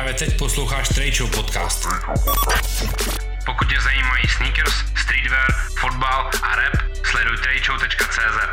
Právě teď posloucháš Tradeshow podcast. Pokud tě zajímají sneakers, streetwear, fotbal a rap, sleduj Tradeshow.cz.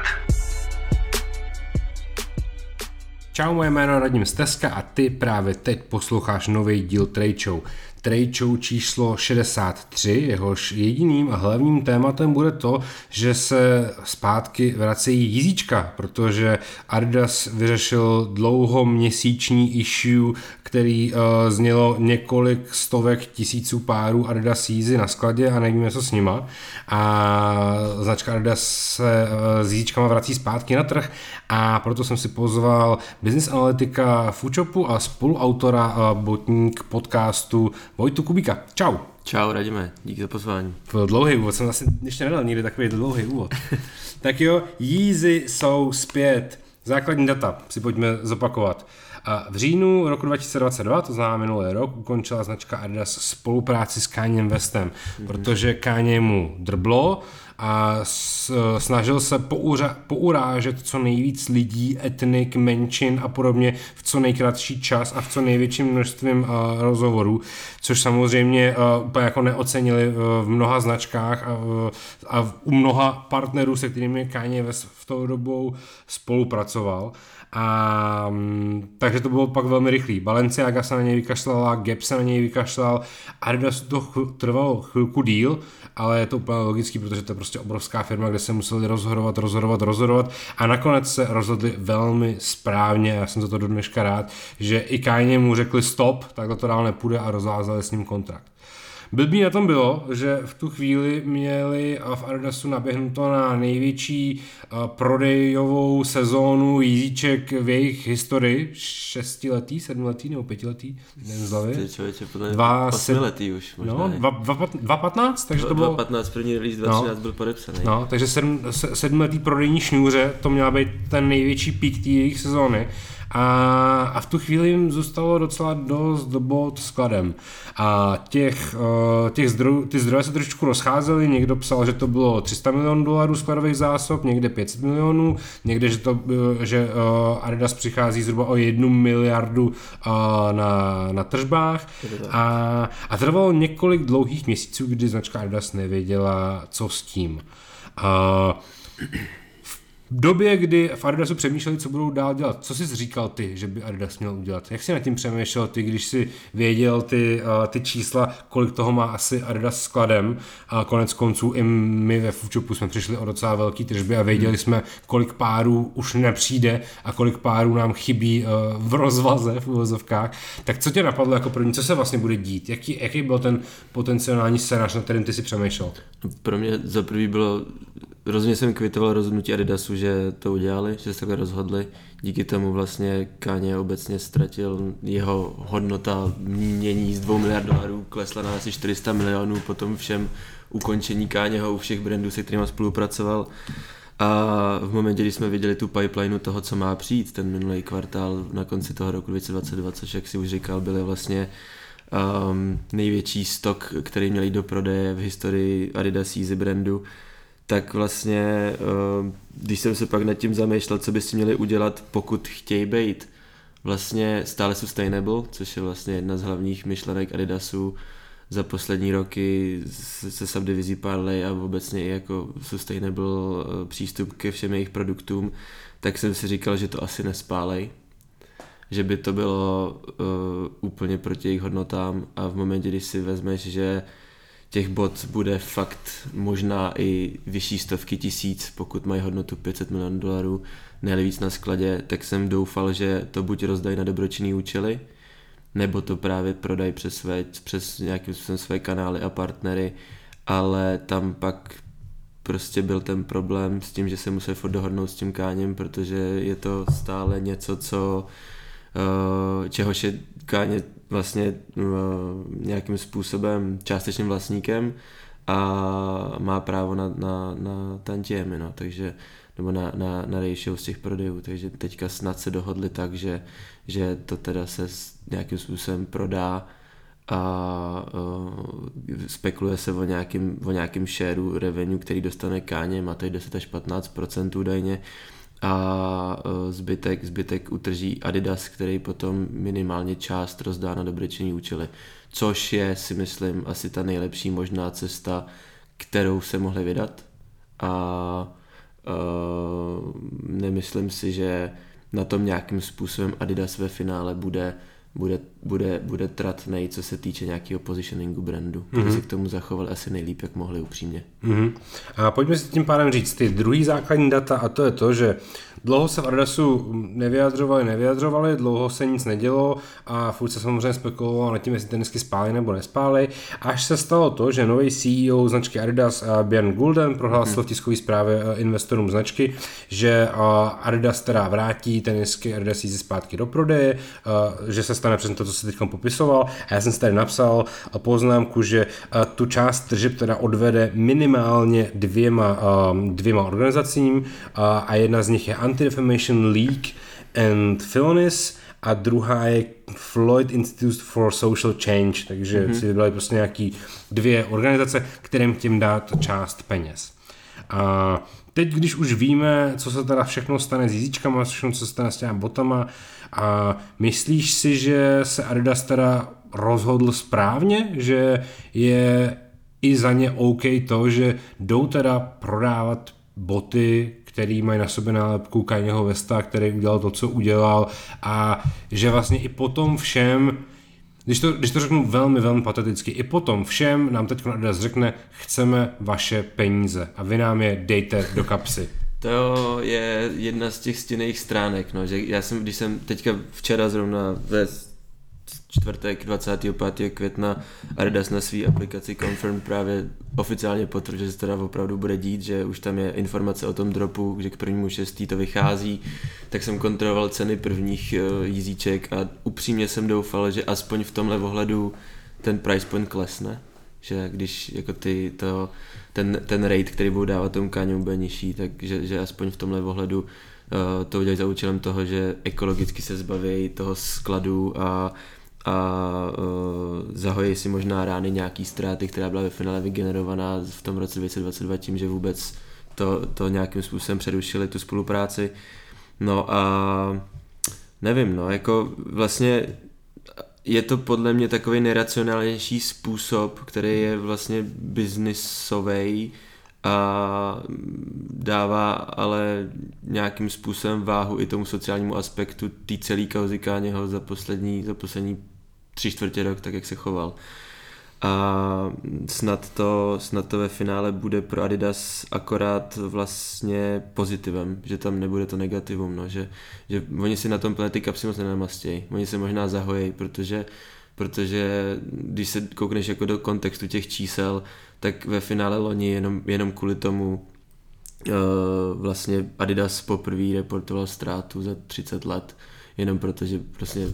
Čau, moje jméno je Radim Stezka a ty právě teď posloucháš nový díl Tradeshow. Tradeshow číslo 63, jehož jediným a hlavním tématem bude to, že se zpátky vracejí Yeezyčka, protože Adidas vyřešil dlouhoměsíční issue, který znělo několik stovek tisíců párů Adidas Yeezy na skladě a nevíme co s nima. A značka Adidas se s Yeezyčkama vrací zpátky na trh a proto jsem si pozval business analytika Foodshopu a spoluautora Botník podcastu Vojtu Kubíka. Čau. Čau, Radime, díky za pozvání. Byl dlouhý úvod, jsem asi ještě nedal nikdy takový dlouhý úvod. Tak jo, Yeezy jsou zpět. Základní data si pojďme zopakovat. V říjnu roku 2022, to znamená minulý rok, ukončila značka Adidas spolupráci s Kanyem Westem, protože Kanye mu drblo a snažil se pourážet co nejvíc lidí, etnik, menšin a podobně v co nejkratší čas a v co největším množstvím rozhovorů, což samozřejmě úplně jako neocenili v mnoha značkách a u mnoha partnerů, se kterými Kanye West v tou dobou spolupracoval. A takže to bylo pak velmi rychlý. Balenciaga se na něj vykašlala, Gap se na něj vykašlal, Adidas to trvalo chvilku díl, ale je to úplně logický, protože to je prostě obrovská firma, kde se museli rozhodovat a nakonec se rozhodli velmi správně. Já jsem za to do dneška rád, že i Kanye mu řekli stop, takhle to dál nepůjde a rozvázali s ním kontrakt. Blbý na tom bylo, že v tu chvíli měli v Adidasu naběhnuto na největší prodejovou sezónu Yeezyček v jejich historii, 6letý, 7letý nebo 5letý, nevím zlavy. Člověče, podle mě 8letý už možná. No, 2015, takže to bylo... 2015, první release 2013 byl podepsaný. No, takže 7letý prodejní šňůře, to měla být ten největší pík té jejich sezóny. A v tu chvíli jim zůstalo docela dost dobot skladem. A ty zdroje se trošičku rozcházely, někdo psal, že to bylo $300 milionů skladových zásob, někde $500 milionů, někde, že Adidas přichází zhruba o 1 miliardu na tržbách. A trvalo několik dlouhých měsíců, kdy značka Adidas nevěděla, co s tím. V době, kdy v Adidasu přemýšleli, co budou dál dělat, co jsi říkal ty, že by Adidas měl udělat? Jak jsi nad tím přemýšlel ty, když jsi věděl ty čísla, kolik toho má asi Adidas skladem? A konec konců i my ve Foodshopu jsme přišli o docela velký tržby a věděli jsme, kolik párů už nepřijde a kolik párů nám chybí v rozvaze, v uvozovkách. Tak co tě napadlo jako první? Co se vlastně bude dít? Jaký byl ten potenciální scénář, na kterým ty si přemýšlel? Pro mě za prvý bylo... Rozhodně jsem kvitoval rozhodnutí Adidasu, že to udělali, že se takhle rozhodli. Díky tomu vlastně Kanye obecně ztratil, jeho hodnota mění z $2 miliardy klesla na asi $400 milionů, potom všem ukončení Kanyeho u všech brandů, se kterýma spolupracoval. A v momentě, kdy jsme viděli tu pipeline toho, co má přijít, ten minulý kvartál na konci toho roku 2022, jak si už říkal, byly vlastně největší stok, který měl jít do prodeje v historii Adidas Yeezy brandu. Tak vlastně, když jsem se pak nad tím zamýšlel, co by si měli udělat, pokud chtějí být vlastně stále sustainable, což je vlastně jedna z hlavních myšlenek Adidasu za poslední roky se subdivizí Parley a obecně i jako sustainable přístup ke všem jejich produktům, tak jsem si říkal, že to asi nespálej, že by to bylo úplně proti jejich hodnotám a v momentě, když si vezmeš, že těch bot bude fakt možná i vyšší stovky tisíc, pokud mají hodnotu $500 milionů, ne-li víc na skladě, tak jsem doufal, že to buď rozdají na dobročinné účely, nebo to právě prodají přes nějakým způsobem své kanály a partnery, ale tam pak prostě byl ten problém s tím, že se musel furt dohodnout s tím Kanye'm, protože je to stále něco, čehož je Kanye vlastně nějakým způsobem částečným vlastníkem a má právo na tantiemy, no, takže, nebo na ratio z těch prodejů, takže teďka snad se dohodli tak, že to teda se nějakým způsobem prodá a spekuluje se o nějakým shareu revenue, který dostane Kanye, má tady 10 až 15% údajně, a zbytek utrží Adidas, který potom minimálně část rozdá na dobrečinné účely, což je, si myslím, asi ta nejlepší možná cesta, kterou se mohli vydat, a nemyslím si, že na tom nějakým způsobem Adidas ve finále bude tratnej, co se týče nějakého positioningu brandu. Protože se k tomu zachovali asi nejlíp, jak mohli, upřímně. A pojďme si tím pádem říct ty druhý základní data, a to je to, že dlouho se v Adidasu nevyjadřovali, dlouho se nic nedělo a furt se samozřejmě spekulovalo nad tím, jestli tenisky spály nebo nespály, až se stalo to, že nový CEO značky Adidas Bjørn Gulden prohlásil v tiskové zprávě investorům značky, že Adidas teda vrátí tenisky Adidas Yeezy zpátky do prodeje, že se stane přesně to, co se teď popisoval, a já jsem si tady napsal poznámku, že tu část tržeb teda odvede minimálně dvěma organizacím, a jedna z nich je Anti-Defamation League and Philonis a druhá je Floyd Institute for Social Change, takže si vybrali prostě nějaký dvě organizace, kterým tím dát část peněz. A teď, když už víme, co se teda všechno stane s jízičkama, všechno, co se stane s těma botama, a myslíš si, že se Adidas teda rozhodl správně, že je i za ně OK to, že jdou teda prodávat boty, který mají na sobě nálepku Kanyeho Westa, který udělal to, co udělal, a že vlastně i potom všem, když to řeknu velmi, velmi pateticky, i potom všem nám teď Adidas řekne, chceme vaše peníze a vy nám je dejte do kapsy. To je jedna z těch stinných stránek, no, že já jsem, když jsem teďka včera zrovna ve čtvrtek 25. května Adidas na své aplikaci Confirm právě oficiálně potvrdil, že se teda opravdu bude dít, že už tam je informace o tom dropu, že k 1.6. to vychází, tak jsem kontroloval ceny prvních jízíček a upřímně jsem doufal, že aspoň v tomhle ohledu ten price point klesne, že když jako ten rate, který budou dávat tomu Kanyeovi, bude nižší, takže aspoň v tomhle ohledu to udělají za účelem toho, že ekologicky se zbaví toho skladu a zahojí si možná rány nějaký ztráty, která byla ve finále vygenerovaná v tom roce 2022 tím, že vůbec to nějakým způsobem přerušili tu spolupráci. No a nevím, no, jako vlastně je to podle mě takový neracionálnější způsob, který je vlastně biznisovej a dává ale nějakým způsobem váhu i tomu sociálnímu aspektu té celé kauzy Kanyeho za poslední 3/4 roku, tak jak se choval. A snad to ve finále bude pro Adidas akorát vlastně pozitivem, že tam nebude to negativum, no, že oni si na tom planety kapsy moc nenamastějí, oni se možná zahojí, protože když se koukneš jako do kontextu těch čísel, tak ve finále loni jenom kvůli tomu vlastně Adidas poprvé reportoval ztrátu za 30 let, jenom protože prostě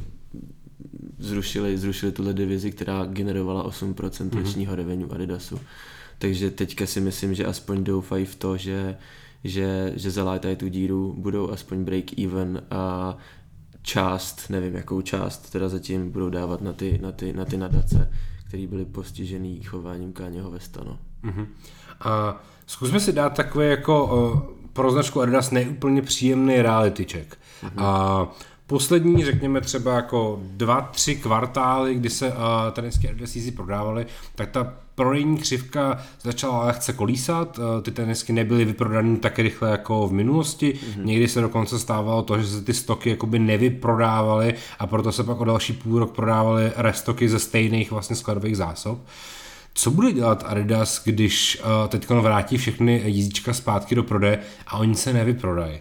zrušili tuhle divizi, která generovala 8% ročního revenue Adidasu. Takže teďka si myslím, že aspoň doufají v to, že zalátají tu díru, budou aspoň break even a část, nevím jakou část, teda zatím budou dávat na ty nadace, které byly postižený chováním Kanyeho Westa. No. A zkusme si dát takový jako pro značku Adidas neúplně příjemný reality check. A poslední, řekněme třeba jako 2-3 kvartály, kdy se tenisky Adidas Yeezy prodávaly, tak ta prodejní křivka začala lehce kolísat, ty tenisky nebyly vyprodaný tak rychle jako v minulosti, někdy se dokonce stávalo to, že se ty stoky jakoby nevyprodávaly a proto se pak o další půl rok prodávaly restoky ze stejných vlastně skladových zásob. Co bude dělat Adidas, když teď vrátí všechny jízíčka zpátky do prodeje a oni se nevyprodají?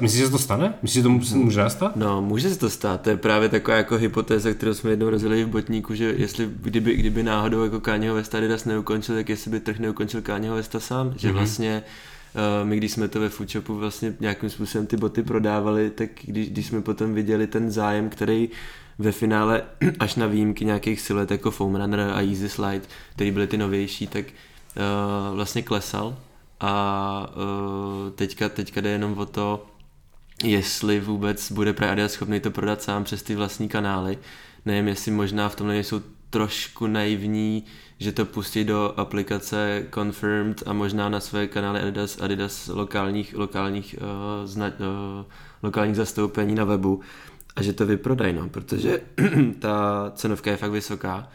Myslíš, že se to stane? Myslíš, že to může stát? No, může se to stát. To je právě taková jako hypotéza, kterou jsme jednou rozjeli v Botníku, že jestli kdyby náhodou jako Kanyeho Westa Adidas neukončil, tak jestli by trh neukončil Kanyeho Westa sám, že vlastně my, když jsme to ve Foodshopu vlastně nějakým způsobem ty boty prodávali, tak když jsme potom viděli ten zájem, který ve finále až na výjimky nějakých siluet jako Foamrunner a Yeezy Slide, který byly ty novější, tak vlastně klesal. A teďka jde jenom o to, jestli vůbec bude Adidas schopný to prodat sám přes ty vlastní kanály. Nevím, jestli možná v tomhle nejsou trošku naivní, že to pustí do aplikace Confirmed a možná na své kanály Adidas lokálních zastoupení na webu a že to vyprodají, no, protože ta cenovka je fakt vysoká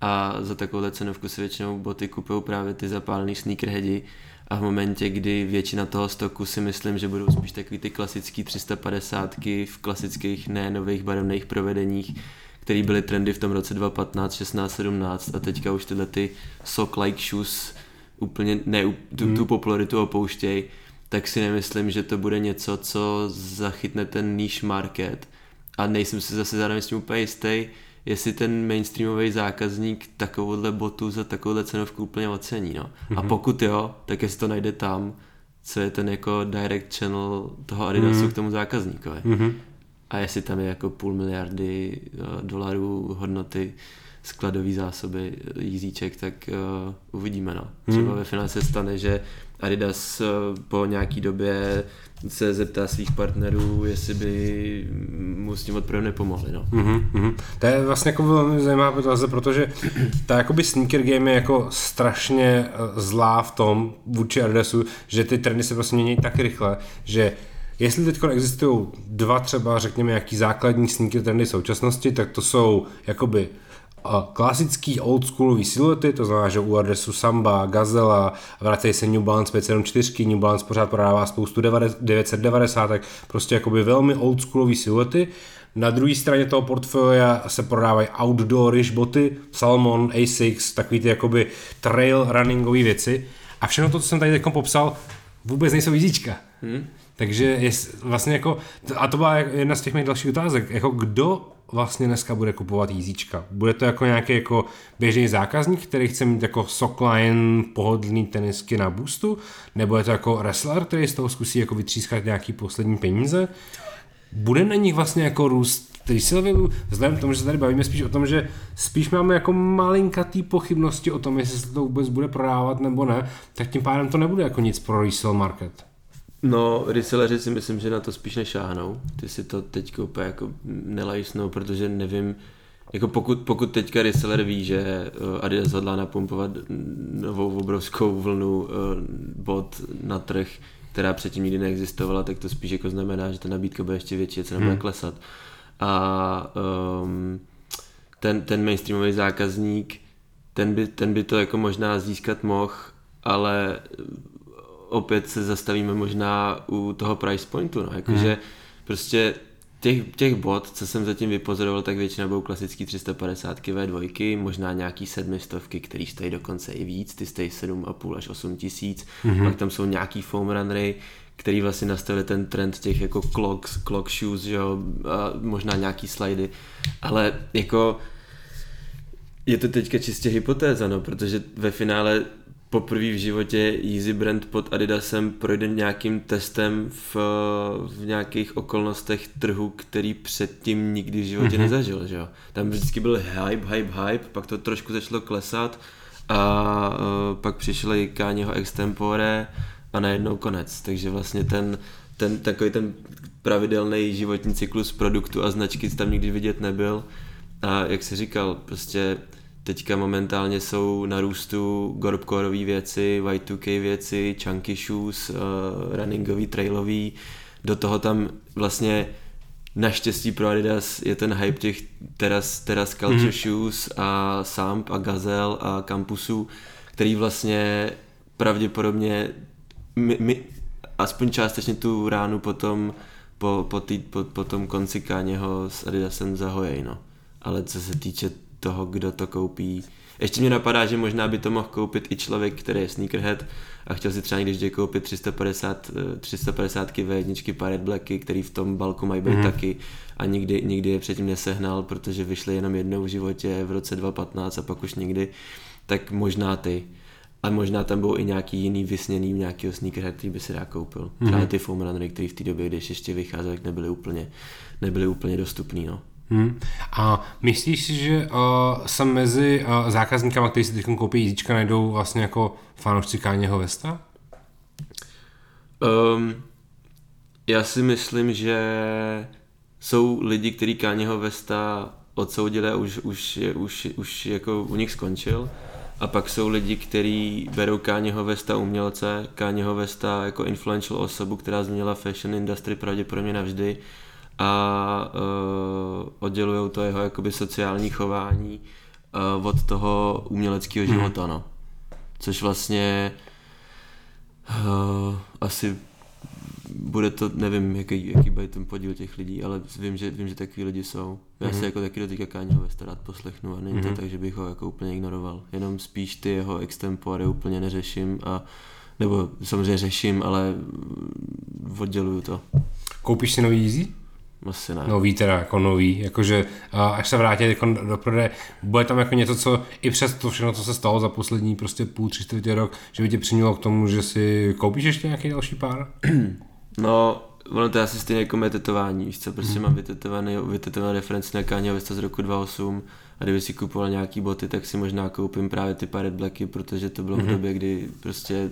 a za takovouhle cenovku si většinou boty kupují právě ty zapálený sneakerheadi a v momentě, kdy většina toho stoku si myslím, že budou spíš takový ty klasický 350ky v klasických ne nových barevných provedeních, který byly trendy v tom roce 2015, 16, 17 a teďka už tyhle ty sock-like shoes úplně tu popularitu opouštějí, tak si nemyslím, že to bude něco, co zachytne ten niche market. A nejsem si zase zároveň s tím úplně jistý, jestli ten mainstreamový zákazník takovouhle botu za takovouhle cenovku úplně ocení. No. Mm-hmm. A pokud jo, tak jestli to najde tam, co je ten jako direct channel toho Adidasu k tomu zákazníkovi. Mm-hmm. A jestli tam je jako $500 million hodnoty skladové zásoby Yeezyček, tak uvidíme. No. Třeba ve finále se stane, že Adidas po nějaký době se zeptá svých partnerů, jestli by mu s tím odpravdu nepomohli. No. To je vlastně jako velmi zajímavé, protože ta sneaker game je jako strašně zlá v tom vůči Adidasu, že ty trendy se prostě mění tak rychle, že jestli teď existují dva třeba, řekněme, jaký základní sneaker trendy současnosti, tak to jsou jakoby klasický oldschoolový siluety, to znamená, že u Adidasu Samba, Gazela, vracejí se New Balance 574, New Balance pořád prodává spoustu 990, tak prostě jakoby velmi oldschoolový siluety. Na druhé straně toho portfolia se prodávají outdoorish boty, Salmon, A6, takový ty jakoby trail runningový věci a všechno to, co jsem tady teď popsal, vůbec nejsou Yeezyčka. Takže vlastně jako, a to byla jedna z těch mých dalších otázek, jako kdo vlastně dneska bude kupovat Yeezyčka? Bude to jako nějaký jako běžný zákazník, který chce mít jako sockline pohodlný tenisky na boostu? Nebo je to jako wrestler, který z toho zkusí jako vytřískat nějaký poslední peníze? Bude na nich vlastně jako růst Silviu, vzhledem k tomu, že se tady bavíme spíš o tom, že spíš máme jako malinkatý pochybnosti o tom, jestli se to vůbec bude prodávat nebo ne, tak tím pádem to nebude jako nic pro resale market. No, reselleři si myslím, že na to spíš nešáhnou. Ty si to teď úplně jako nelajsnou, protože nevím, jako pokud teďka reseller ví, že Adidas hodlá napumpovat novou obrovskou vlnu bot na trh, která předtím nikdy neexistovala, tak to spíš jako znamená, že ta nabídka bude ještě větší, cena bude klesat. A ten mainstreamový zákazník, ten by to jako možná získat mohl, ale opět se zastavíme možná u toho price pointu, no, jakože prostě těch bot, co jsem zatím vypozoroval, tak většina budou klasický 350 V2, možná nějaký 700, který stojí dokonce i víc, ty stojí 7,5 až 8 tisíc, pak tam jsou nějaký foamrunnery, který vlastně nastavili ten trend těch jako clog shoes, jo, a možná nějaký slidy, ale jako je to teďka čistě hypotéza, no, protože ve finále poprvé v životě Yeezy brand pod Adidasem projde nějakým testem v nějakých okolnostech trhu, který předtím nikdy v životě nezažil, že jo. Tam vždycky byl hype, pak to trošku začalo klesat a pak přišly Kanyeho extempore a najednou konec, takže vlastně ten pravidelný životní cyklus produktu a značky tam nikdy vidět nebyl a jak jsi říkal, prostě teďka momentálně jsou na růstu gorbcoreový věci, Y2K věci, chunky shoes, runningový, trailový. Do toho tam vlastně naštěstí pro Adidas je ten hype těch Terrace Culture shoes a Samp a Gazel a Campusů, který vlastně pravděpodobně my aspoň částečně tu ránu potom po tom konci Kanyeho s Adidasem zahojej, no. Ale co se týče toho, kdo to koupí. Ještě mě napadá, že možná by to mohl koupit i člověk, který je sneakerhead a chtěl si třeba někdy koupit 350ky V1, Pirate Blacky, který v tom balku mají být taky a nikdy je předtím nesehnal, protože vyšly jenom jednou v životě v roce 2015 a pak už nikdy, tak možná ty. A možná tam budou i nějaký jiný vysněný nějakýho sneakerhead, který by se dá koupil. Třeba ty Foamrunnery, který v té době, když ještě vycházel, tak nebyly úplně dostupný, no. A myslíš si, že se mezi zákazníkama, kteří si teď koupí Yeezyčka, najdou vlastně jako fanoušci Kanyeho Westa? Já si myslím, že jsou lidi, kteří Kanyeho Westa odsoudili a už jako u nich skončil. A pak jsou lidi, kteří berou Kanyeho Westa umělce, Kanyeho Westa jako influential osobu, která změnila fashion industry pravděpodobně navždy, a oddělujou to jeho jakoby sociální chování od toho uměleckého života, no. Což vlastně asi bude to, nevím, jaký bude ten podíl těch lidí, ale vím, že takový lidi jsou. Já si jako taky dotýka Kanyeho Westa rád poslechnu a není to tak, že bych ho jako úplně ignoroval. Jenom spíš ty jeho extempory úplně neřeším a nebo samozřejmě řeším, ale odděluju to. Koupíš si nový Yeezy? Asi ne. Nový, jakože až se vrátí jako do prodeje, bude tam jako něco, co i přes to všechno, co se stalo za poslední prostě 3 rok, že by tě přimělo k tomu, že si koupíš ještě nějaký další pár? No, ono to je asi stejné jako mé tetování, víš co, prostě mám vytetované reference na Kanye Westa z roku 2008 a kdyby si kupoval nějaký boty, tak si možná koupím právě ty Pirate Blacky, protože to bylo v době, kdy prostě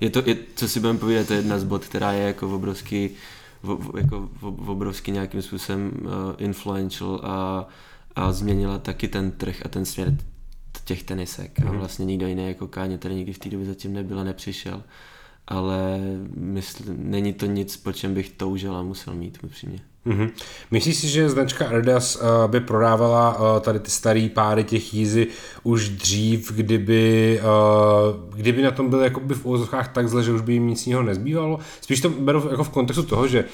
je to, co si budeme povídat, to je jedna z bot, která je jako obrovský nějakým způsobem influential a změnila taky ten trh a ten směr těch tenisek a vlastně nikdo jiný jako Kanye tady nikdy v té době zatím nebyl a nepřišel, ale není to nic, po čem bych toužil a musel mít upřímně. Myslíš si, že značka Adidas by prodávala tady ty starý páry těch Yeezy už dřív, kdyby na tom byl jakoby v úvozovkách tak zle, že už by jim nic jiného nezbývalo? Spíš to beru jako v kontextu toho, že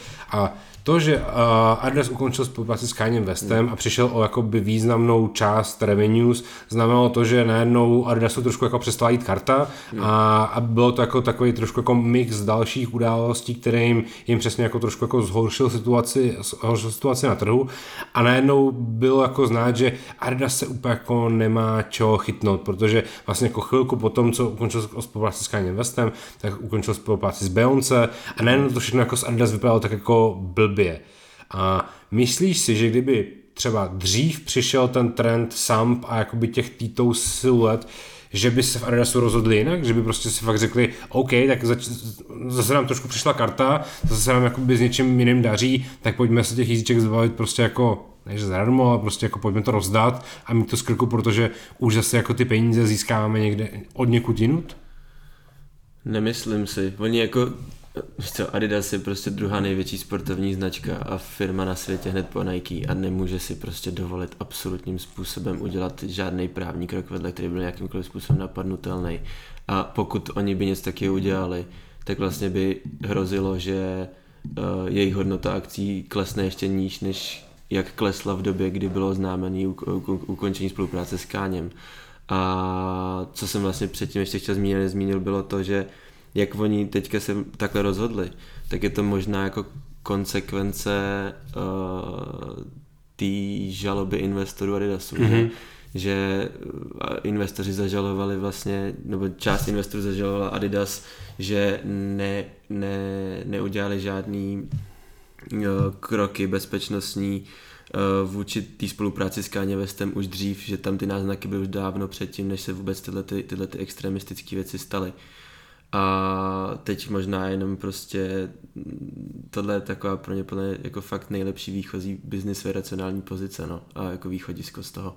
Adidas ukončil spolupráci s Kanye Westem a přišel o jakoby významnou část revenues, znamenalo to, že najednou Adidasu trošku jako přestala jít karta a bylo to jako takový trošku jako mix dalších událostí, které jim přesně jako trošku jako zhoršil situaci na trhu a najednou bylo jako znát, že Adidas se úplně jako nemá čeho chytnout, protože vlastně jako chvilku po tom, co ukončil spolupráci s Kanye Westem, tak ukončil spolupráci s Beyoncé a najednou to všechno jako s Adidas vypadalo tak jako blbě. A myslíš si, že kdyby třeba dřív přišel ten trend Sump a jakoby těch týtou siluet, že by se v Adidasu rozhodli jinak, že by prostě si fakt řekli, OK, tak zase nám trošku přišla karta, zase nám jakoby s něčím jiným daří, tak pojďme se těch jízíček zbavit prostě jako, než zadarmo, ale prostě jako pojďme to rozdat a mít to z krku, protože už zase jako ty peníze získáváme někde od někud jinut? Nemyslím si. Oni jako Adidas je prostě druhá největší sportovní značka a firma na světě hned po Nike a nemůže si prostě dovolit absolutním způsobem udělat žádný právní krok vedle, který byl nějakýmkoliv způsobem napadnutelný. A pokud oni by něco taky udělali, tak vlastně by hrozilo, že jejich hodnota akcí klesne ještě níž, než jak klesla v době, kdy bylo oznámené ukončení spolupráce s Kanyeem. A co jsem vlastně předtím ještě chtěl nezmínil, bylo to, že jak oni teďka se takhle rozhodli, tak je to možná jako konsekvence té žaloby investorů Adidasu, že investoři zažalovali vlastně, nebo část investorů zažalovala Adidas, že neudělali žádný kroky bezpečnostní vůči té spolupráci s Kanye Westem už dřív, že tam ty náznaky byly už dávno předtím, než se vůbec tyhle extremistické věci staly. A teď možná jenom prostě tohle je taková pro mě jako fakt nejlepší výchozí byznysové racionální pozice, no, a jako východisko z toho.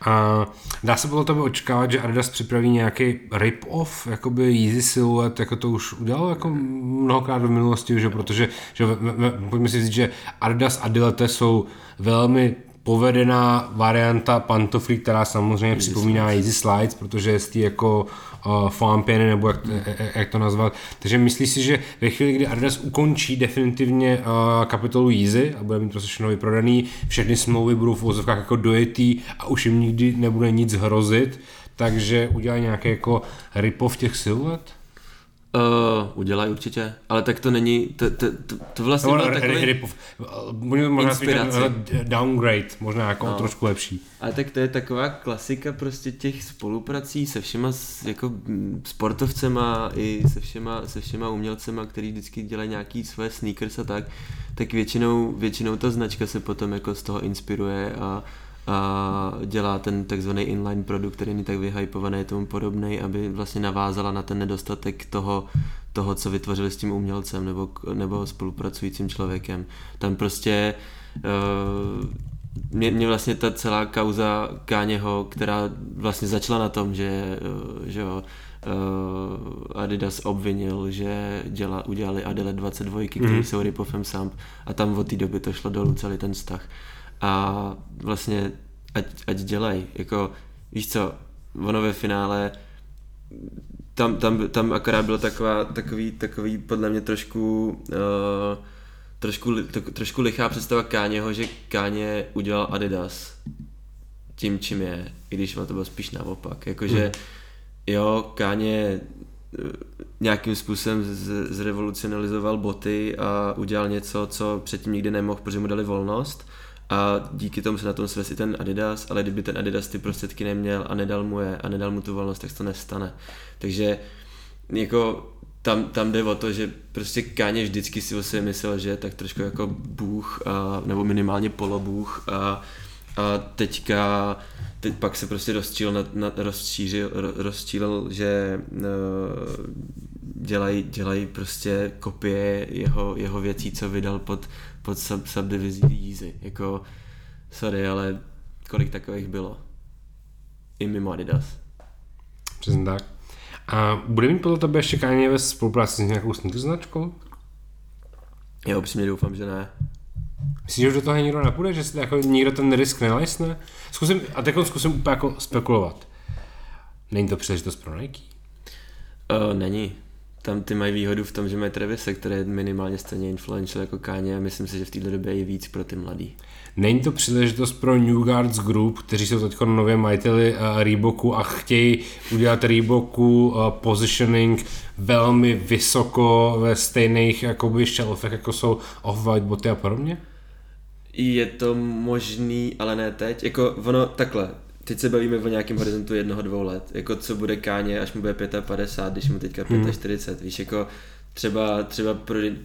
A dá se podle tebe očekávat, že Adidas připraví nějaký rip-off, jakoby Yeezy siluet, jako to už udělalo jako mnohokrát v minulosti, že? Protože že, pojďme si říct, že Adidas a Dilete jsou velmi povedená varianta pantoflí, která samozřejmě Yeezy připomíná Yeezy Slides, protože je z tý jako foampeny, nebo jak to nazvat. Takže myslíš si, že ve chvíli, kdy Adidas ukončí definitivně kapitolu Yeezy a bude mít prostě všechno vyprodaný, všechny smlouvy budou v vozovkách jako dojetý a už jim nikdy nebude nic hrozit, takže udělají nějaké jako rip-off těch siluet? Udělají určitě, ale tak to není, to vlastně bylo takový inspirace. Downgrade, možná jako trošku lepší. Ale tak to je taková klasika prostě těch spoluprací se všema jako sportovcema i se všema umělcema, který vždycky dělají nějaký svoje sneakers a tak většinou ta značka se potom jako z toho inspiruje a dělá ten takzvaný inline produkt, který není tak vyhypovaný, je tomu podobnej, aby vlastně navázala na ten nedostatek toho co vytvořili s tím umělcem nebo spolupracujícím člověkem. Tam prostě Mě vlastně ta celá kauza Kanyeho, která vlastně začala na tom, že Adidas obvinil, že udělali Adele 22, které jsou rip-offem sám, a tam od té doby to šlo dolů celý ten vztah. A vlastně ať dělají, jako víš co, ono ve finále tam akorát bylo takový podle mě trošku lichá představa Kanyeho, že Kanye udělal Adidas tím, čím je, i když to bylo spíš naopak, jakože jo, Kanye nějakým způsobem zrevolucionalizoval boty a udělal něco, co předtím nikdy nemohl, protože mu dali volnost a díky tomu se na tom svesí ten Adidas, ale kdyby ten Adidas ty prostředky neměl a nedal mu je a nedal mu tu volnost, tak to nestane. Takže jako tam jde o to, že prostě Kanye vždycky si o sebe myslel, že je tak trošku jako bůh a, nebo minimálně polobůh a teď pak se prostě rozčílil, že dělají prostě kopie jeho věcí, co vydal pod subdivizí Yeezy. Jako, sorry, ale kolik takových bylo? I mimo Adidas. Přesně tak. A bude mít podle tebe ještě Kanye West spolupráci s nějakou sneaker značkou? Já upřímně doufám, že ne. Myslíš, že už do toho někdo napůjde? Že si jako někdo ten risk nelesne? Zkusím úplně jako spekulovat. Není to příležitost pro Nike? Není. Tam ty mají výhodu v tom, že mají Travise, který je minimálně stejně influential jako Kanye a myslím si, že v této době je víc pro ty mladý. Není to příležitost pro New Guards Group, kteří jsou teď nově majiteli Reeboku a chtějí udělat Reeboku positioning velmi vysoko ve stejných jakoby shelfech, jako jsou off-white boty a podobně? Je to možný, ale ne teď. Jako ono takhle. Teď se bavíme o nějakém horizontu 1-2 let, jako co bude Kanye, až mu bude 55, když mu teďka 45, víš, jako třeba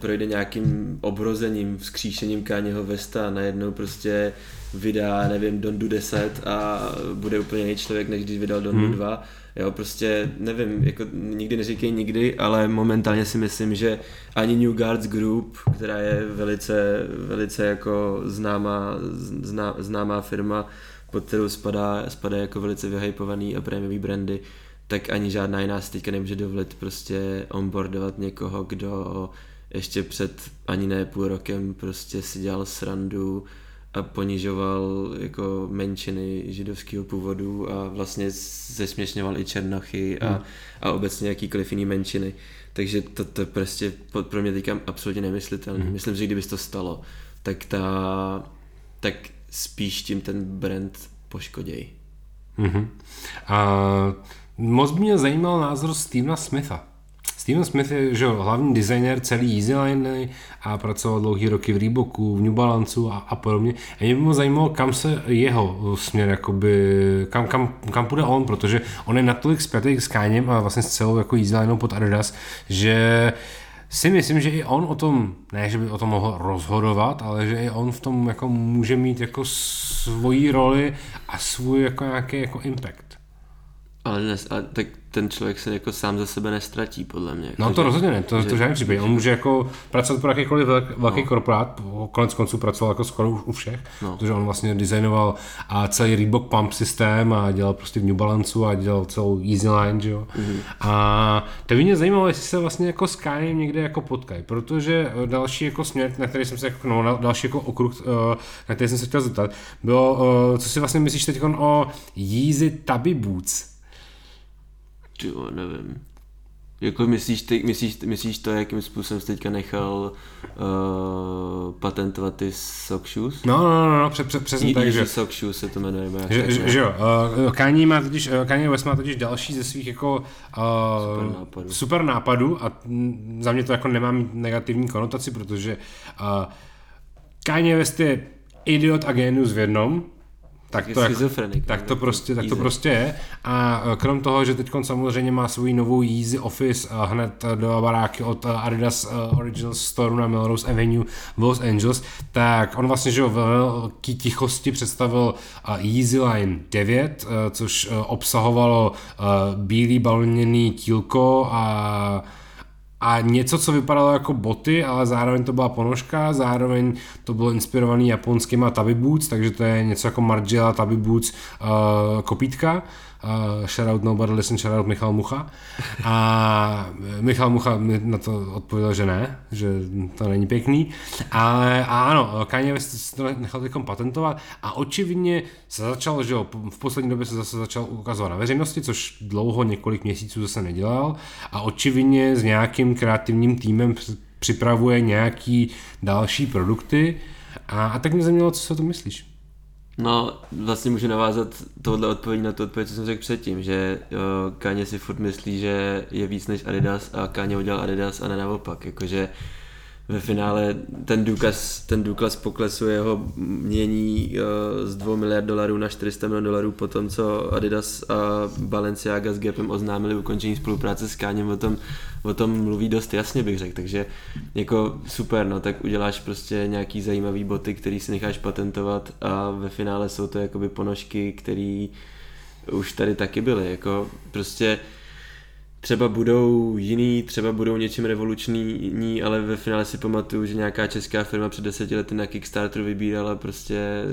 projde nějakým obrozením, vzkříšením Kanyeho Westa, najednou prostě vydá, nevím, Dondu 10 a bude úplně jiný člověk, než když vydal Dondu 2, jo, prostě nevím, jako nikdy neříkej nikdy, ale momentálně si myslím, že ani New Guards Group, která je velice jako známá firma, pod kterou spadá jako velice vyhypovaný a prémiový brandy, tak ani žádná jiná si teďka nemůže dovolit prostě onboardovat někoho, kdo ještě před ani ne půl rokem prostě si dělal srandu a ponižoval jako menšiny židovského původu a vlastně zesměšňoval i černochy a obecně jakýkoliv jiný menšiny. Takže to prostě pro mě teďka absolutně nemyslitelné. Myslím, že kdyby se to stalo, tak spíš tím ten brand poškoděj. A moc by mě zajímal názor Stevena Smitha. Steven Smith je že, hlavní designér celý Yeezy line a pracoval dlouhý roky v Reeboku, v New Balance a podobně. A mě by mě zajímalo, kam se jeho směr, jakoby, kam půjde on, protože on je natolik zpětej s Kanye'm a vlastně s celou jako Yeezy lineou pod Adidas, že si myslím, že i on o tom, ne, že by o tom mohl rozhodovat, ale že i on v tom jako může mít jako svoji roli a svůj jako nějaký jako impact. Ale dnes, tak ten člověk se jako sám za sebe nestratí, podle mě. No to rozhodně ne, to žádný případ. On může jako pracovat pro jakýkoliv velký korporát, konec konců pracoval jako skoro u všech, protože on vlastně designoval a celý Reebok pump systém a dělal prostě v New Balance a dělal celou Yeezy line, že jo. A to by mě zajímalo, jestli se vlastně jako s Kanye někde jako potkají, protože další jako směr, na který jsem se jako, no, další jako okruh, na který jsem se chtěl zeptat, bylo, co si vlastně myslíš teď o Yeezy Tabby Boots? Jo, nevím. Jako myslíš to, jakým způsobem jsi teďka nechal patentovat ty sock shoes? No, přesně tak, že sock shoes se to jmenuje. Že jo, Kanye West má totiž další ze svých jako super nápadů a za mě to jako nemá negativní konotaci, protože Kanye West je idiot a genius v jednom. Tak to prostě je. A krom toho, že teď samozřejmě má svou novou Yeezy Office hned do baráky od Adidas Original Store na Melrose Avenue v Los Angeles, tak on vlastně že ve velký tichosti představil Yeezy Line 9, což obsahovalo bílý baloněný tílko a a něco, co vypadalo jako boty, ale zároveň to byla ponožka, zároveň to bylo inspirované japonskýma tabi boots, takže to je něco jako Margiela tabi boots kopítka. Shoutout nobody listen, shoutout Michal Mucha. A Michal Mucha mi na to odpověděl, že ne, že to není pěkný. Ale a ano, Kanye West to nechal teďkom patentovat a očividně se začal, že jo, v poslední době se zase začal ukazovat na veřejnosti, což dlouho, několik měsíců zase nedělal a očividně s nějakým kreativním týmem připravuje nějaký další produkty a tak mě zajímalo, co si o tom myslíš. No, vlastně můžu navázat tohle odpověď na tu odpověď, co jsem řekl předtím, že Kanye si furt myslí, že je víc než Adidas a Kanye udělal Adidas a ne naopak, jakože ve finále ten důkaz poklesu jeho mění z 2 miliard dolarů na $400 milionů po tom, co Adidas a Balenciaga s Gapem oznámili ukončení spolupráce s Kanyem, o tom mluví dost jasně, bych řekl, takže jako super, no tak uděláš prostě nějaký zajímavý boty, který si necháš patentovat a ve finále jsou to jakoby ponožky, které už tady taky byly, jako prostě třeba budou jiný, třeba budou něčím revoluční, ale ve finále si pamatuju, že nějaká česká firma před 10 lety na Kickstarteru vybírala prostě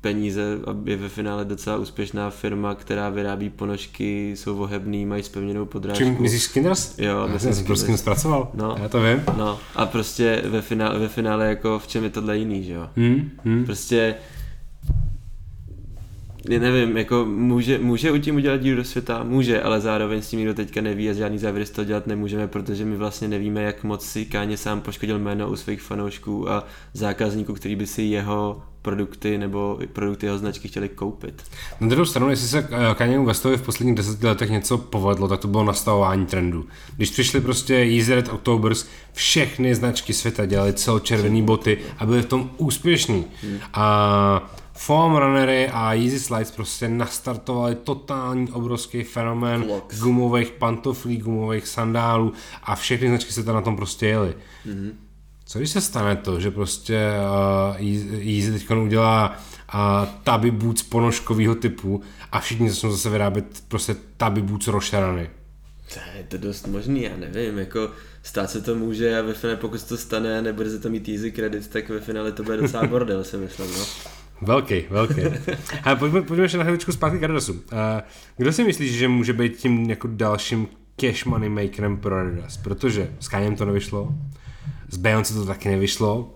peníze a je ve finále docela úspěšná firma, která vyrábí ponožky, jsou ohebný, mají spevněnou podrážku. Čím myslíš Skinners? Jo, já jsem Skinners zpracoval, no, já to vím. No a prostě ve finále jako v čem je tohle jiný, že jo? Prostě nevím, jako může u tím udělat díru do světa? Může, ale zároveň s tím nikdo teďka neví a žádný závěr z toho dělat nemůžeme, protože my vlastně nevíme, jak moc si Kanye sám poškodil jméno u svých fanoušků a zákazníků, který by si jeho produkty nebo produkty jeho značky chtěli koupit. Na druhou stranu, jestli se Kanye Westovi v posledních 10 letech něco povedlo, tak to bylo nastavování trendu. Když přišli prostě Yeezy Red Octobers, všechny značky světa dělaly celočervené boty a byly v tom úspěšní. A Foamrunnery a Yeezy Slides prostě nastartovali totální obrovský fenomén gumových pantoflí, gumových sandálů a všechny značky se tam na tom prostě jeli. Mm-hmm. Co když se stane to, že prostě Yeezy teď udělá tabi boots ponožkovýho typu a všichni začnou zase vyrábět prostě tabi boots rošerany? Je to dost možný, já nevím, jako stát se to může a ve finále pokud se to stane a nebude se to mít Yeezy credit, tak ve finále to bude docela bordel, si myslím, no. Velký. Ale pojďme ještě na chvíličku zpátky k Adidasu. Kdo si myslíš, že může být tím jako dalším cash money makerem pro Adidas? Protože s Kanyem to nevyšlo, s Beyoncé to taky nevyšlo,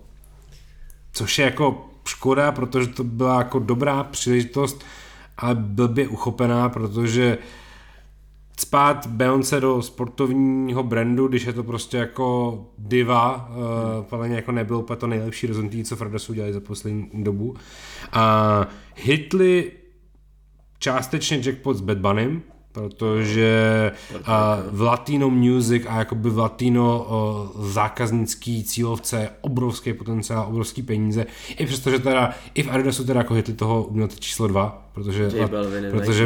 což je jako škoda, protože to byla jako dobrá příležitost, ale blbě uchopená, protože spát Beyoncé do sportovního brandu, když je to prostě jako diva, podle mě jako nebylo úplně to nejlepší rozhodnutí, co v Adidasu udělali za poslední dobu. A hitli částečně jackpot s Bad Bunnym, protože v Latino music a jakoby v Latino zákaznický cílovce obrovský potenciál, obrovský peníze. I přestože teda, i v Adidasu teda jako hitli toho umělce číslo 2, protože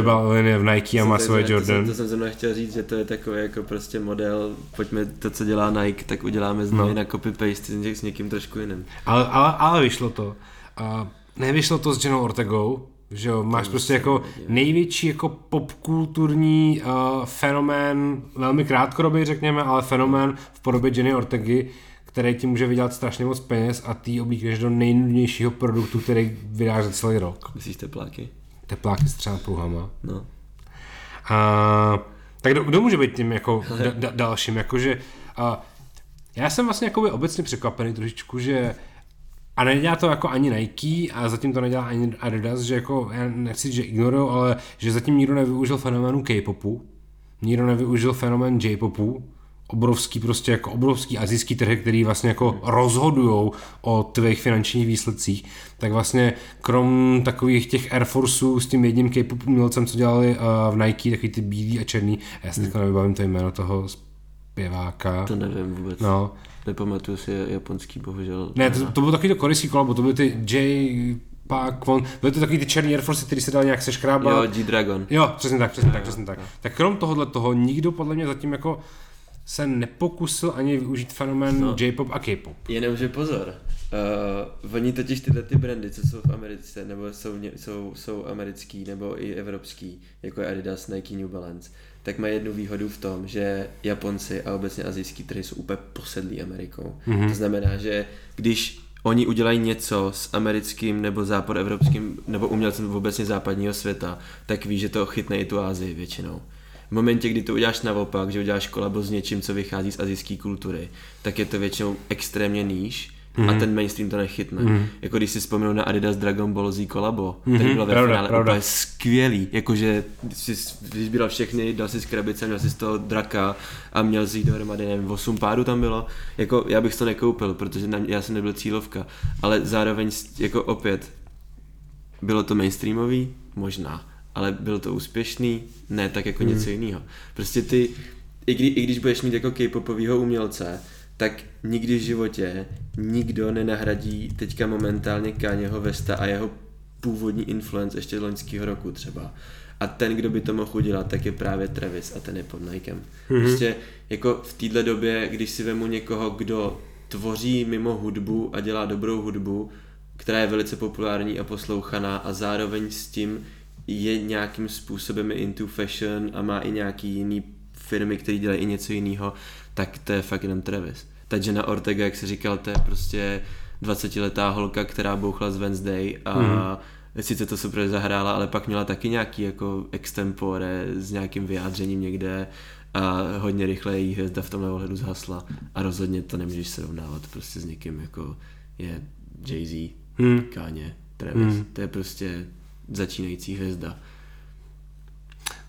Balvin je v Nike a má svoje Jordan. To jsem zrovna chtěl říct, že to je takový jako prostě model, pojďme to, co dělá Nike, tak uděláme znovu na copy-paste s někým trošku jiným. Ale vyšlo to. Nevyšlo to s Jennou Ortegou, že jo, máš prostě jako největší jako popkulturní fenomén, velmi krátkodobý řekněme, ale fenomén v podobě Jenny Ortegy, který ti může vydělat strašně moc peněz a ty oblíkneš do nejnudnějšího produktu, který vydáš za celý rok. Myslíš tepláky? Tepláky s třeba pruhama. No. Tak kdo může být tím jako dalším, jakože já jsem vlastně jakoby obecně překvapený trošičku, že a nedělá to jako ani Nike a zatím to nedělá ani Adidas, že jako, já nechci, že ignoruju, ale že zatím nikdo nevyužil fenoménu K-popu, nikdo nevyužil fenomén J-popu, obrovský asijský trhy, který vlastně jako rozhodujou o tvých finančních výsledcích, tak vlastně krom takových těch Air Forceů s tím jedním K-pop umělcem, co dělali v Nike, takový ty bílý a černý, a já si teďka nevybavím to jméno toho zpěváka. To nevím vůbec. No. Nepamatuju si japonský, bohužel. Ne, to bylo takový to korejský kolabo, to byly ty byly to takový ty černý Air Force, který se dal nějak seškrábat. Jo, G-Dragon. Jo, přesně tak. Tak krom tohoto nikdo podle mě zatím jako se nepokusil ani využít fenomén J-pop a K-pop. Jenom, že pozor, oni totiž tyhle ty brandy, co jsou v Americe, nebo jsou americký, nebo i evropský, jako je Adidas, Nike, New Balance, tak mají jednu výhodu v tom, že Japonci a obecně asijský trhy jsou úplně posedlí Amerikou. Mm-hmm. To znamená, že když oni udělají něco s americkým nebo západoevropským nebo umělcem obecně západního světa, tak ví, že to chytne i tu Asii většinou. V momentě, kdy to uděláš naopak, že uděláš kolabo s něčím, co vychází z asijské kultury, tak je to většinou extrémně níž a ten mainstream to nechytne. Jako když si vzpomenu na Adidas Dragon Ball Z kolabo, který byl ve finále úplně skvělý, jakože jsi vyzbíral všechny, dal si z krabice, měl si z toho draka a měl si dohromady, nevím, 8 pádů tam bylo, jako já bych to nekoupil, protože já jsem nebyl cílovka, ale zároveň jako opět bylo to mainstreamový? Možná, ale bylo to úspěšný? Ne, tak jako něco jiného. Prostě ty, i když budeš mít jako K-popovýho umělce, tak nikdy v životě nikdo nenahradí teďka momentálně Kanyeho Westa a jeho původní influence ještě z loňského roku třeba. A ten, kdo by to mohl udělat, tak je právě Travis a ten je pod Nikem. Prostě jako v této době, když si vemu někoho, kdo tvoří mimo hudbu a dělá dobrou hudbu, která je velice populární a poslouchaná a zároveň s tím je nějakým způsobem into fashion a má i nějaký jiný firmy, které dělají i něco jiného, tak to je fakt jenom Travis. Ta Jenna Ortega, jak se říkal, to je prostě 20letá holka, která bouchla z Wednesday a sice to super zahrála, ale pak měla taky nějaký jako extempore s nějakým vyjádřením někde a hodně rychle její hvězda v tomhle ohledu zhasla a rozhodně to nemůžeš srovnávat prostě s někým, jako je Jay-Z, Kanye, Travis. To je prostě začínající hvězda.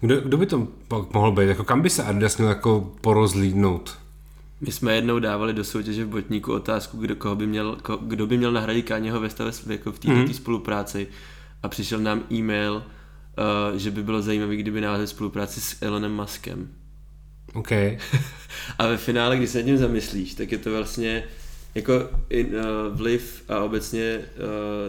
Kdo by to mohl být? Jako kam by se Adidas měl jako porozlídnout? My jsme jednou dávali do soutěže v Botníku otázku, kdo by měl nahradit Kanyeho Westa jako v této spolupráci a přišel nám e-mail, že by bylo zajímavé, kdyby navázali spolupráci s Elonem Muskem. OK. A ve finále, když se nad tím zamyslíš, tak je to vlastně jako vliv a obecně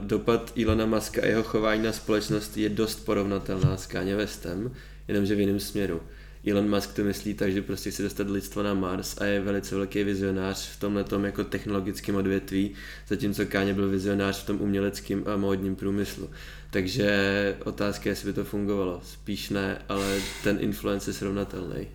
dopad Elona Muska a jeho chování na společnost je dost porovnatelná s Kanye Westem, jenomže v jiném směru. Elon Musk to myslí tak, že prostě chce dostat lidstvo na Mars a je velice velký vizionář v tomhletom jako technologickém odvětví, zatímco Kanye byl vizionář v tom uměleckém a módním průmyslu. Takže otázka, jestli by to fungovalo. Spíš ne, ale ten influence je srovnatelný.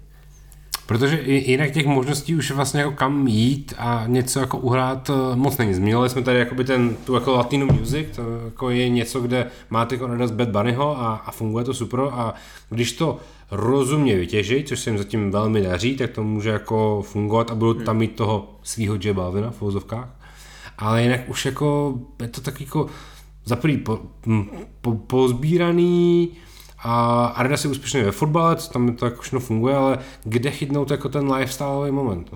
Protože jinak těch možností už vlastně jako kam jít a něco jako uhrát moc není. Zmínili jsme tady jakoby tu jako Latino Music, to jako je něco, kde máte Adidas Bad Bunnyho a funguje to super a když to rozumně vytěžit, což se jim zatím velmi daří, tak to může jako fungovat a budou tam mít toho svýho J Balvina v fouzovkách. Ale jinak už jako je to tak jako za prvý pozbíraný a Adidas je úspěšný ve fotbale, tam to jako všechno funguje, ale kde chytnout jako ten lifestyleový moment?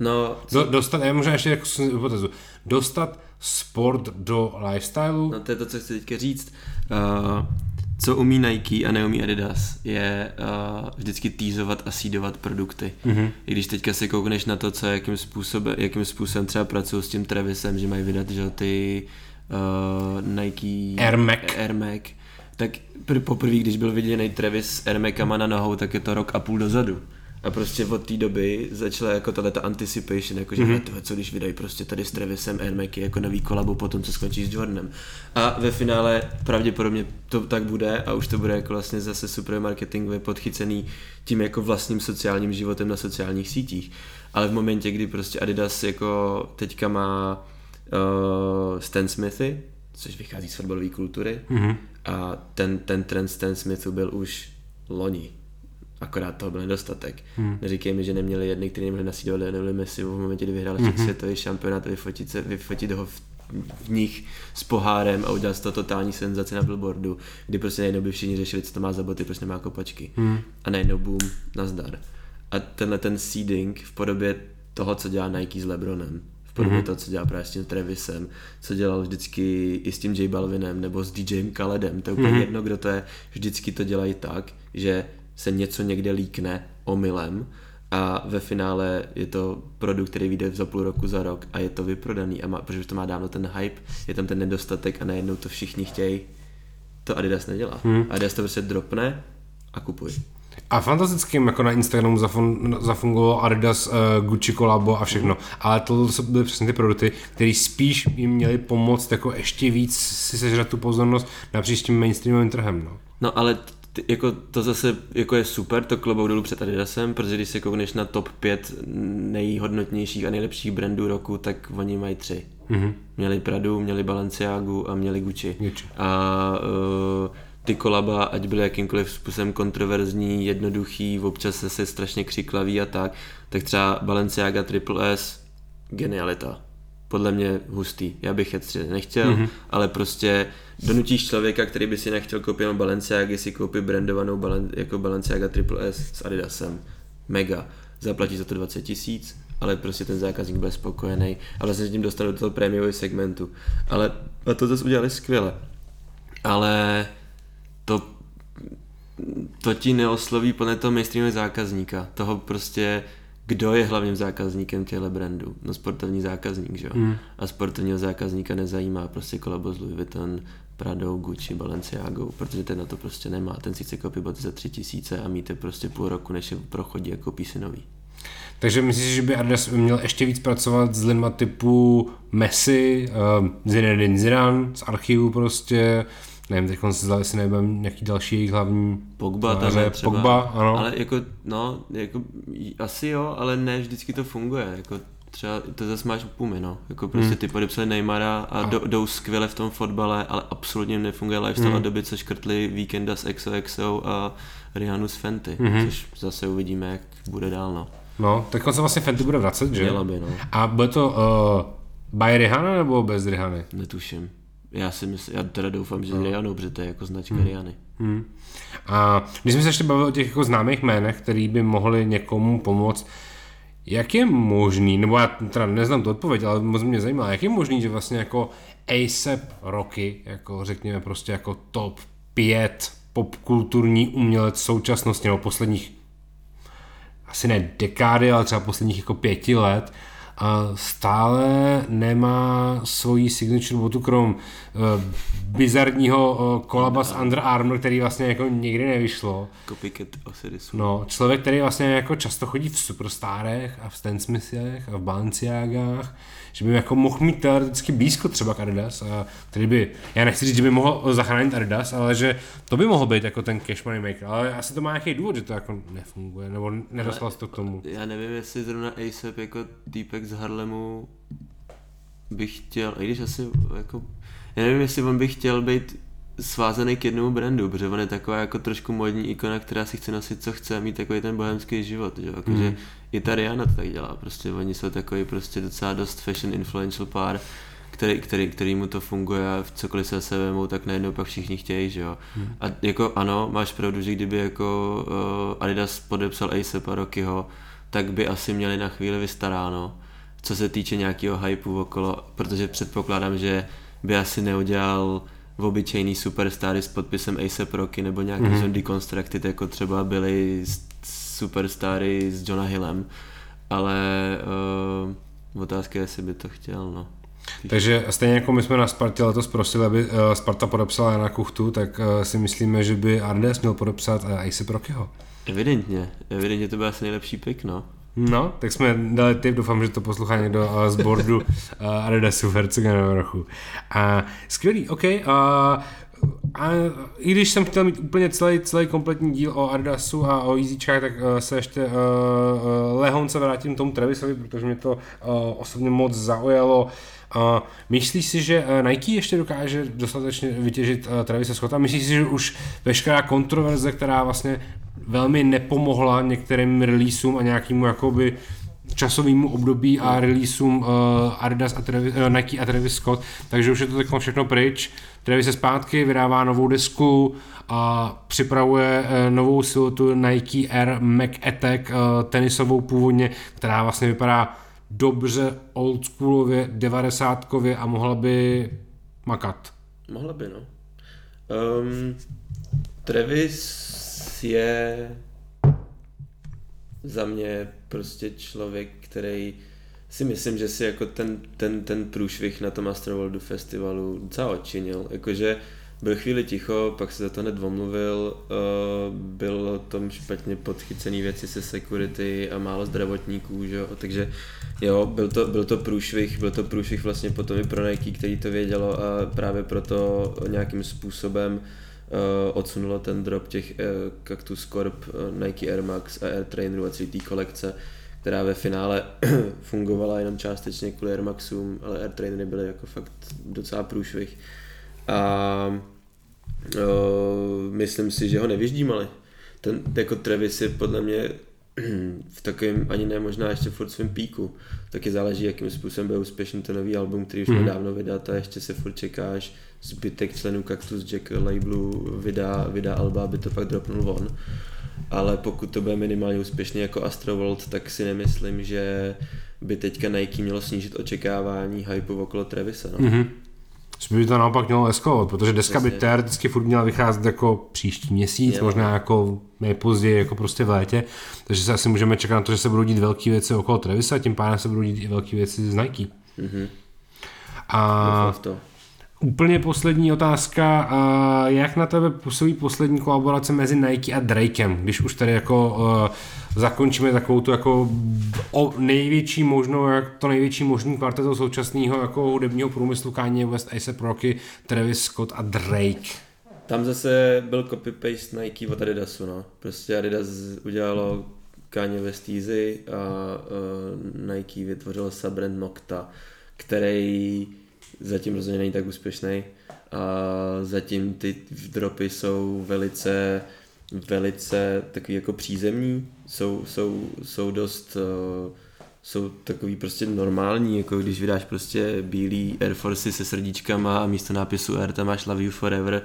No dostat, já možná ještě jako hypotézu, dostat sport do lifestyleu? No to je to, co chci teďka říct. Co umí Nike a neumí Adidas, je vždycky teasovat a seedovat produkty. I když teďka se koukneš na to, co jakým způsobem třeba pracují s tím Travisem, že mají vydat, že ty Nike Air Max, tak poprvé, když byl viděný Travis s Air Maxama na nohou, tak je to 1.5 roku dozadu. A prostě od té doby začala jako tato anticipation, jakože co když vydají prostě tady s Travisem Air Maxy jako nový kolabo po tom, co skončí s Jordanem. A ve finále pravděpodobně to tak bude a už to bude jako vlastně zase super marketingově podchycený tím jako vlastním sociálním životem na sociálních sítích. Ale v momentě, kdy prostě Adidas jako teďka má Stan Smithy, což vychází z fotbalové kultury, a ten trend Stan Smithu byl už loni. Akorát toho byl nedostatek. Neříkej mi, že neměli jedny, který neměli nasídovat Lionel Messi v momentě, kdy vyhrál světový šampionát a vyfotit ho v nich s pohárem a udělat to totální senzaci na billboardu, kdy prostě najednou by všichni řešili, co to má za boty, proč nemá kopačky. A najednou boom, nazdar. A tenhle ten seeding v podobě toho, co dělá Nike s LeBronem, v podobě toho, co dělá právě s tím Travisem, co dělal vždycky i s tím J Balvinem nebo s DJem Khaledem, to je úplně jedno, kdo to je, vždycky to dělají tak, že se něco někde líkne omylem a ve finále je to produkt, který vyjde za půl roku, za rok a je to vyprodaný, a protože to má dávno ten hype, je tam ten nedostatek a najednou to všichni chtějí. To Adidas nedělá. Adidas to prostě dropne a kupuje. A fantastickým jako na Instagramu zafungovalo Adidas, Gucci kolabo a všechno, ale to byly přesně ty produkty, které spíš jim měly pomoct jako ještě víc si sežrat tu pozornost na příštím mainstreamovým trhem. No ale jako to zase jako je super, to klobouk dolů před Adidasem, protože když se koukneš na top 5 nejhodnotnějších a nejlepších brandů roku, tak oni mají 3. Mm-hmm. Měli Pradu, měli Balenciagu a měli Gucci. A ty kolaba, ať byly jakýmkoliv způsobem kontroverzní, jednoduchý, občas se strašně křiklaví a tak třeba Balenciaga Triple S, genialita. Podle mě hustý. Já bych je třeba nechtěl, ale prostě donutíš člověka, který by si nechtěl koupit jenom Balenciaga, si koupí brandovanou jako Balenciaga Triple S s Adidasem. Mega. Zaplatí za to 20 000, ale prostě ten zákazník byl spokojený. A vlastně se tím dostanu do toho prémiového segmentu. Ale a to zase udělali skvěle. Ale to ti neosloví podle toho mainstreamového zákazníka. Toho prostě, kdo je hlavním zákazníkem těhle brandu? No sportovní zákazník, že jo? A sportovního zákazníka nezajímá prostě kolabo s Louis Vuitton, Pradou, Gucci, Balenciagou, protože ten na to prostě nemá. Ten si chce koupit boty za 3 000 a mít je prostě půl roku, než je prochodí a koupí si nový. Takže myslíš, že by Adidas měl ještě víc pracovat s lidma typu Messi, Zinedine Zidane, z archivu prostě, nevím, teď si nevím, nějaký další jejich hlavní Pogba, tam je třeba. Pogba, ano. Ale jako, no, jako, asi jo, ale ne vždycky to funguje, jako třeba, to zase máš Pumy, no, jako prostě ty podepsali Neymara a jdou skvěle v tom fotbale, ale absolutně nefunguje lifestyle a doby, co škrtli Víkenda s XOXO a Rihannu s Fenty, což zase uvidíme, jak bude dál, no. No, tak on se vlastně Fenty bude vracet, že? Měla by, no. A bude to by Rihanna nebo bez Rihanny? Netuším. Já teda doufám, že Rihannou, protože to je jako značka Rihanny. A když jsme se ještě bavili o těch jako známých jménech, který by mohli někomu pomoct, jak je možný, nebo já teda neznám tu odpověď, ale moc mě zajímá, jak je možný, že vlastně jako A$AP Rocky, jako řekněme prostě jako top 5 popkulturní umělec současnosti, nebo posledních asi ne dekády, ale třeba posledních jako 5 let, a stále nemá svoji signature botu krom bizarního kolaba s Under Armour, který vlastně jako nikdy nevyšlo. Copycat Osirisu. No, člověk, který vlastně jako často chodí v Superstárech a v Stan Smithech a v Balenciagách, že by jako mohl mít teoreticky blízko třeba k Adidas, a který by, já nechci říct, že by mohl zachránit Adidas, ale že to by mohl být jako ten cash money maker, ale asi to má nějaký důvod, že to jako nefunguje, nebo nedostal se to k tomu. Já nevím, jestli zrovna A$AP jako týpek z Harlemu by chtěl, i když asi jako, já nevím, jestli on by chtěl být svázaný k jednomu brandu, protože on je taková jako trošku módní ikona, která si chce nosit, co chce, mít takový ten bohemský život, že? Jako, že i ta Rihanna to tak dělá, prostě oni jsou takový prostě docela dost fashion influential pár, který mu to funguje a cokoliv se zase vemou, tak najednou pak všichni chtějí, že jo. A jako ano, máš pravdu, že kdyby jako Adidas podepsal A$AP a Rockyho, tak by asi měli na chvíli vystaráno, co se týče nějakého hypeu okolo, protože předpokládám, že by asi neudělal v obyčejný superstary s podpisem A$AP Rocky nebo nějaký Deconstructed, jako třeba byly superstary s Johna Hillem, ale otázka je, jestli by to chtěl, no. Takže stejně jako my jsme na Spartě letos prosili, aby Sparta podepsala Jana Kuchtu, tak si myslíme, že by Adidas měl podepsat A$AP Rockyho. Evidentně to byl asi nejlepší pick, no. No, tak jsme dali tip, doufám, že to poslouchá někdo z boardu Adidasu Hercega na Rochu. Skvělý, ok. A i když jsem chtěl mít úplně celý kompletní díl o Adidasu a o Yeezyčkách, tak se ještě lehonce vrátím tomu Travisovi, protože mě to osobně moc zaujalo. Myslíš si, že Nike ještě dokáže dostatečně vytěžit Travise Scotta? Myslíš si, že už veškerá kontroverze, která vlastně velmi nepomohla některým releaseům a nějakému jakoby časovému období a releaseům Adidas a Nike a Travis Scott, takže už je to takhle všechno pryč. Travis je zpátky, vydává novou desku a připravuje novou siluetu Nike Air Max Attack, tenisovou původně, která vlastně vypadá dobře oldschoolově, 90kově a mohla by makat. Mohla by, no. Travis je za mě prostě člověk, který si myslím, že si jako ten průšvih na tom Astroworldu festivalu docela odčinil. Jakože byl chvíli ticho, pak se za to hned omluvil, bylo tam špatně podchycený věci se security a málo zdravotníků, že jo? Takže jo, byl to průšvih vlastně potom i pro Nike, který to vědělo a právě proto nějakým způsobem odsunulo ten drop těch Cactus Corp, Nike Air Max a Air Traineru a 3D kolekce, která ve finále fungovala jenom částečně kvůli Air Maxům, ale Air Trainery byly jako fakt docela průšvih. A myslím si, že ho nevyždímali. Ten jako Travis je podle mě v takovém, ani ne možná ještě furt svým píku. Taky záleží, jakým způsobem bude úspěšný ten nový album, který už nedávno vydá, a ještě se furt čekáš, zbytek členů Cactus Jack labelu vydá alba, aby to pak dropnul von. Ale pokud to bude minimálně úspěšný jako Astroworld, tak si nemyslím, že by teďka Nike mělo snížit očekávání hypu okolo Travise. No. Mm-hmm. By to naopak mělo eskalovat, protože deska by teoreticky furt měla vycházet jako příští měsíc, jo, možná jako nejpozději, jako prostě v létě, takže se asi můžeme čekat na to, že se budou dít velké věci okolo Travise a tím pádem se budou dít i velké věci z Nike. Mm-hmm. A úplně poslední otázka, jak na tebe působí poslední kolaborace mezi Nike a Drakem, když už tady jako zakončíme takovou tu jako největší možnou, jak to největší možný kvartetou současného jako hudebního průmyslu, Kanye West, A$AP Rocky, Travis Scott a Drake. Tam zase byl copy-paste Nike od Adidasu, no. Prostě Adidas udělalo Kanye West Yeezy a Nike vytvořilo sub-brand Nocta, který zatím rozhodně není tak úspěšný a zatím ty dropy jsou velice, velice takový jako přízemní, jsou dost, jsou takový prostě normální, jako když vydáš prostě bílý Air Forcey se srdíčkama a místo nápisu Air tam máš Love You Forever,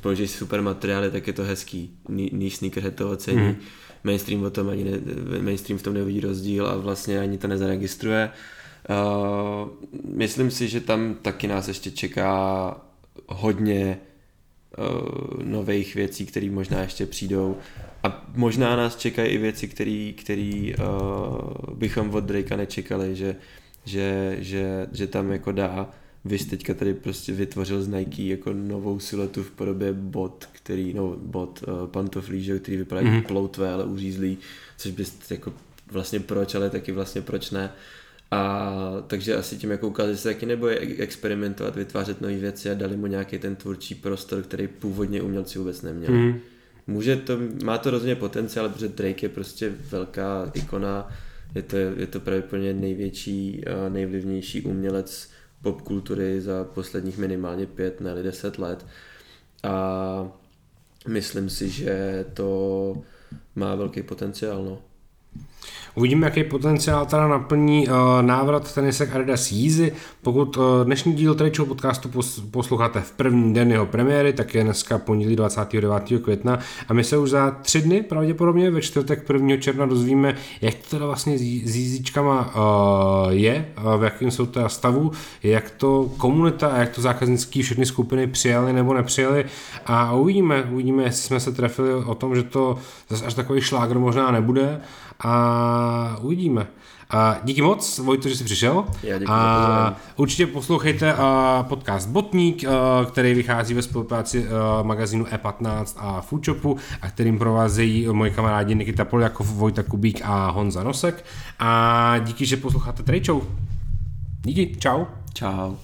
použiješ super materiály, tak je to hezký, níž sneakerhead to ocení, mainstream o tom ani ne, mainstream v tom neuvidí rozdíl a vlastně ani to nezaregistruje. Myslím si, že tam taky nás ještě čeká hodně nových věcí, které možná ještě přijdou, a možná nás čekají i věci, které bychom od Drakea nečekali, že tam jako dá. Víš, teďka tady prostě vytvořil z Nike jako novou siluetu v podobě bot, pantoflí, který vypadá jako ploutvé, ale uřízlý, což byste jako vlastně proč, ale taky vlastně proč ne. A takže asi tím jako ukázali, že se taky nebojí experimentovat, vytvářet nové věci a dali mu nějaký ten tvůrčí prostor, který původně umělci vůbec neměli. Má to rozhodně potenciál, protože Drake je prostě velká ikona, je to pravděpodobně největší a nejvlivnější umělec popkultury za posledních minimálně 5, ne-li 10 let. A myslím si, že to má velký potenciál, no. Uvidíme, jaký potenciál teda naplní návrat tenisek Adidas Yeezy. Pokud dnešní díl Tradeshow podcastu posloucháte v první den jeho premiéry, tak je dneska pondělí 29. května a my se už za 3 dny, pravděpodobně ve čtvrtek 1. června, dozvíme, jak to teda vlastně s Yeezyčkama je, v jakém jsou teda stavu, jak to komunita a jak to zákaznické všechny skupiny přijali nebo nepřijali, a uvidíme, jestli jsme se trefili o tom, že to zase až takový šlágr možná nebude. A uvidíme. A díky moc, Vojto, že jsi přišel. A určitě poslouchejte podcast Botník, který vychází ve spolupráci magazínu E15 a Foodshopu, a kterým provázejí moji kamarádi Nikita Poljakov, Vojta Kubík a Honza Nosek. A díky, že posloucháte Tradeshow. Díky, čau. Čau.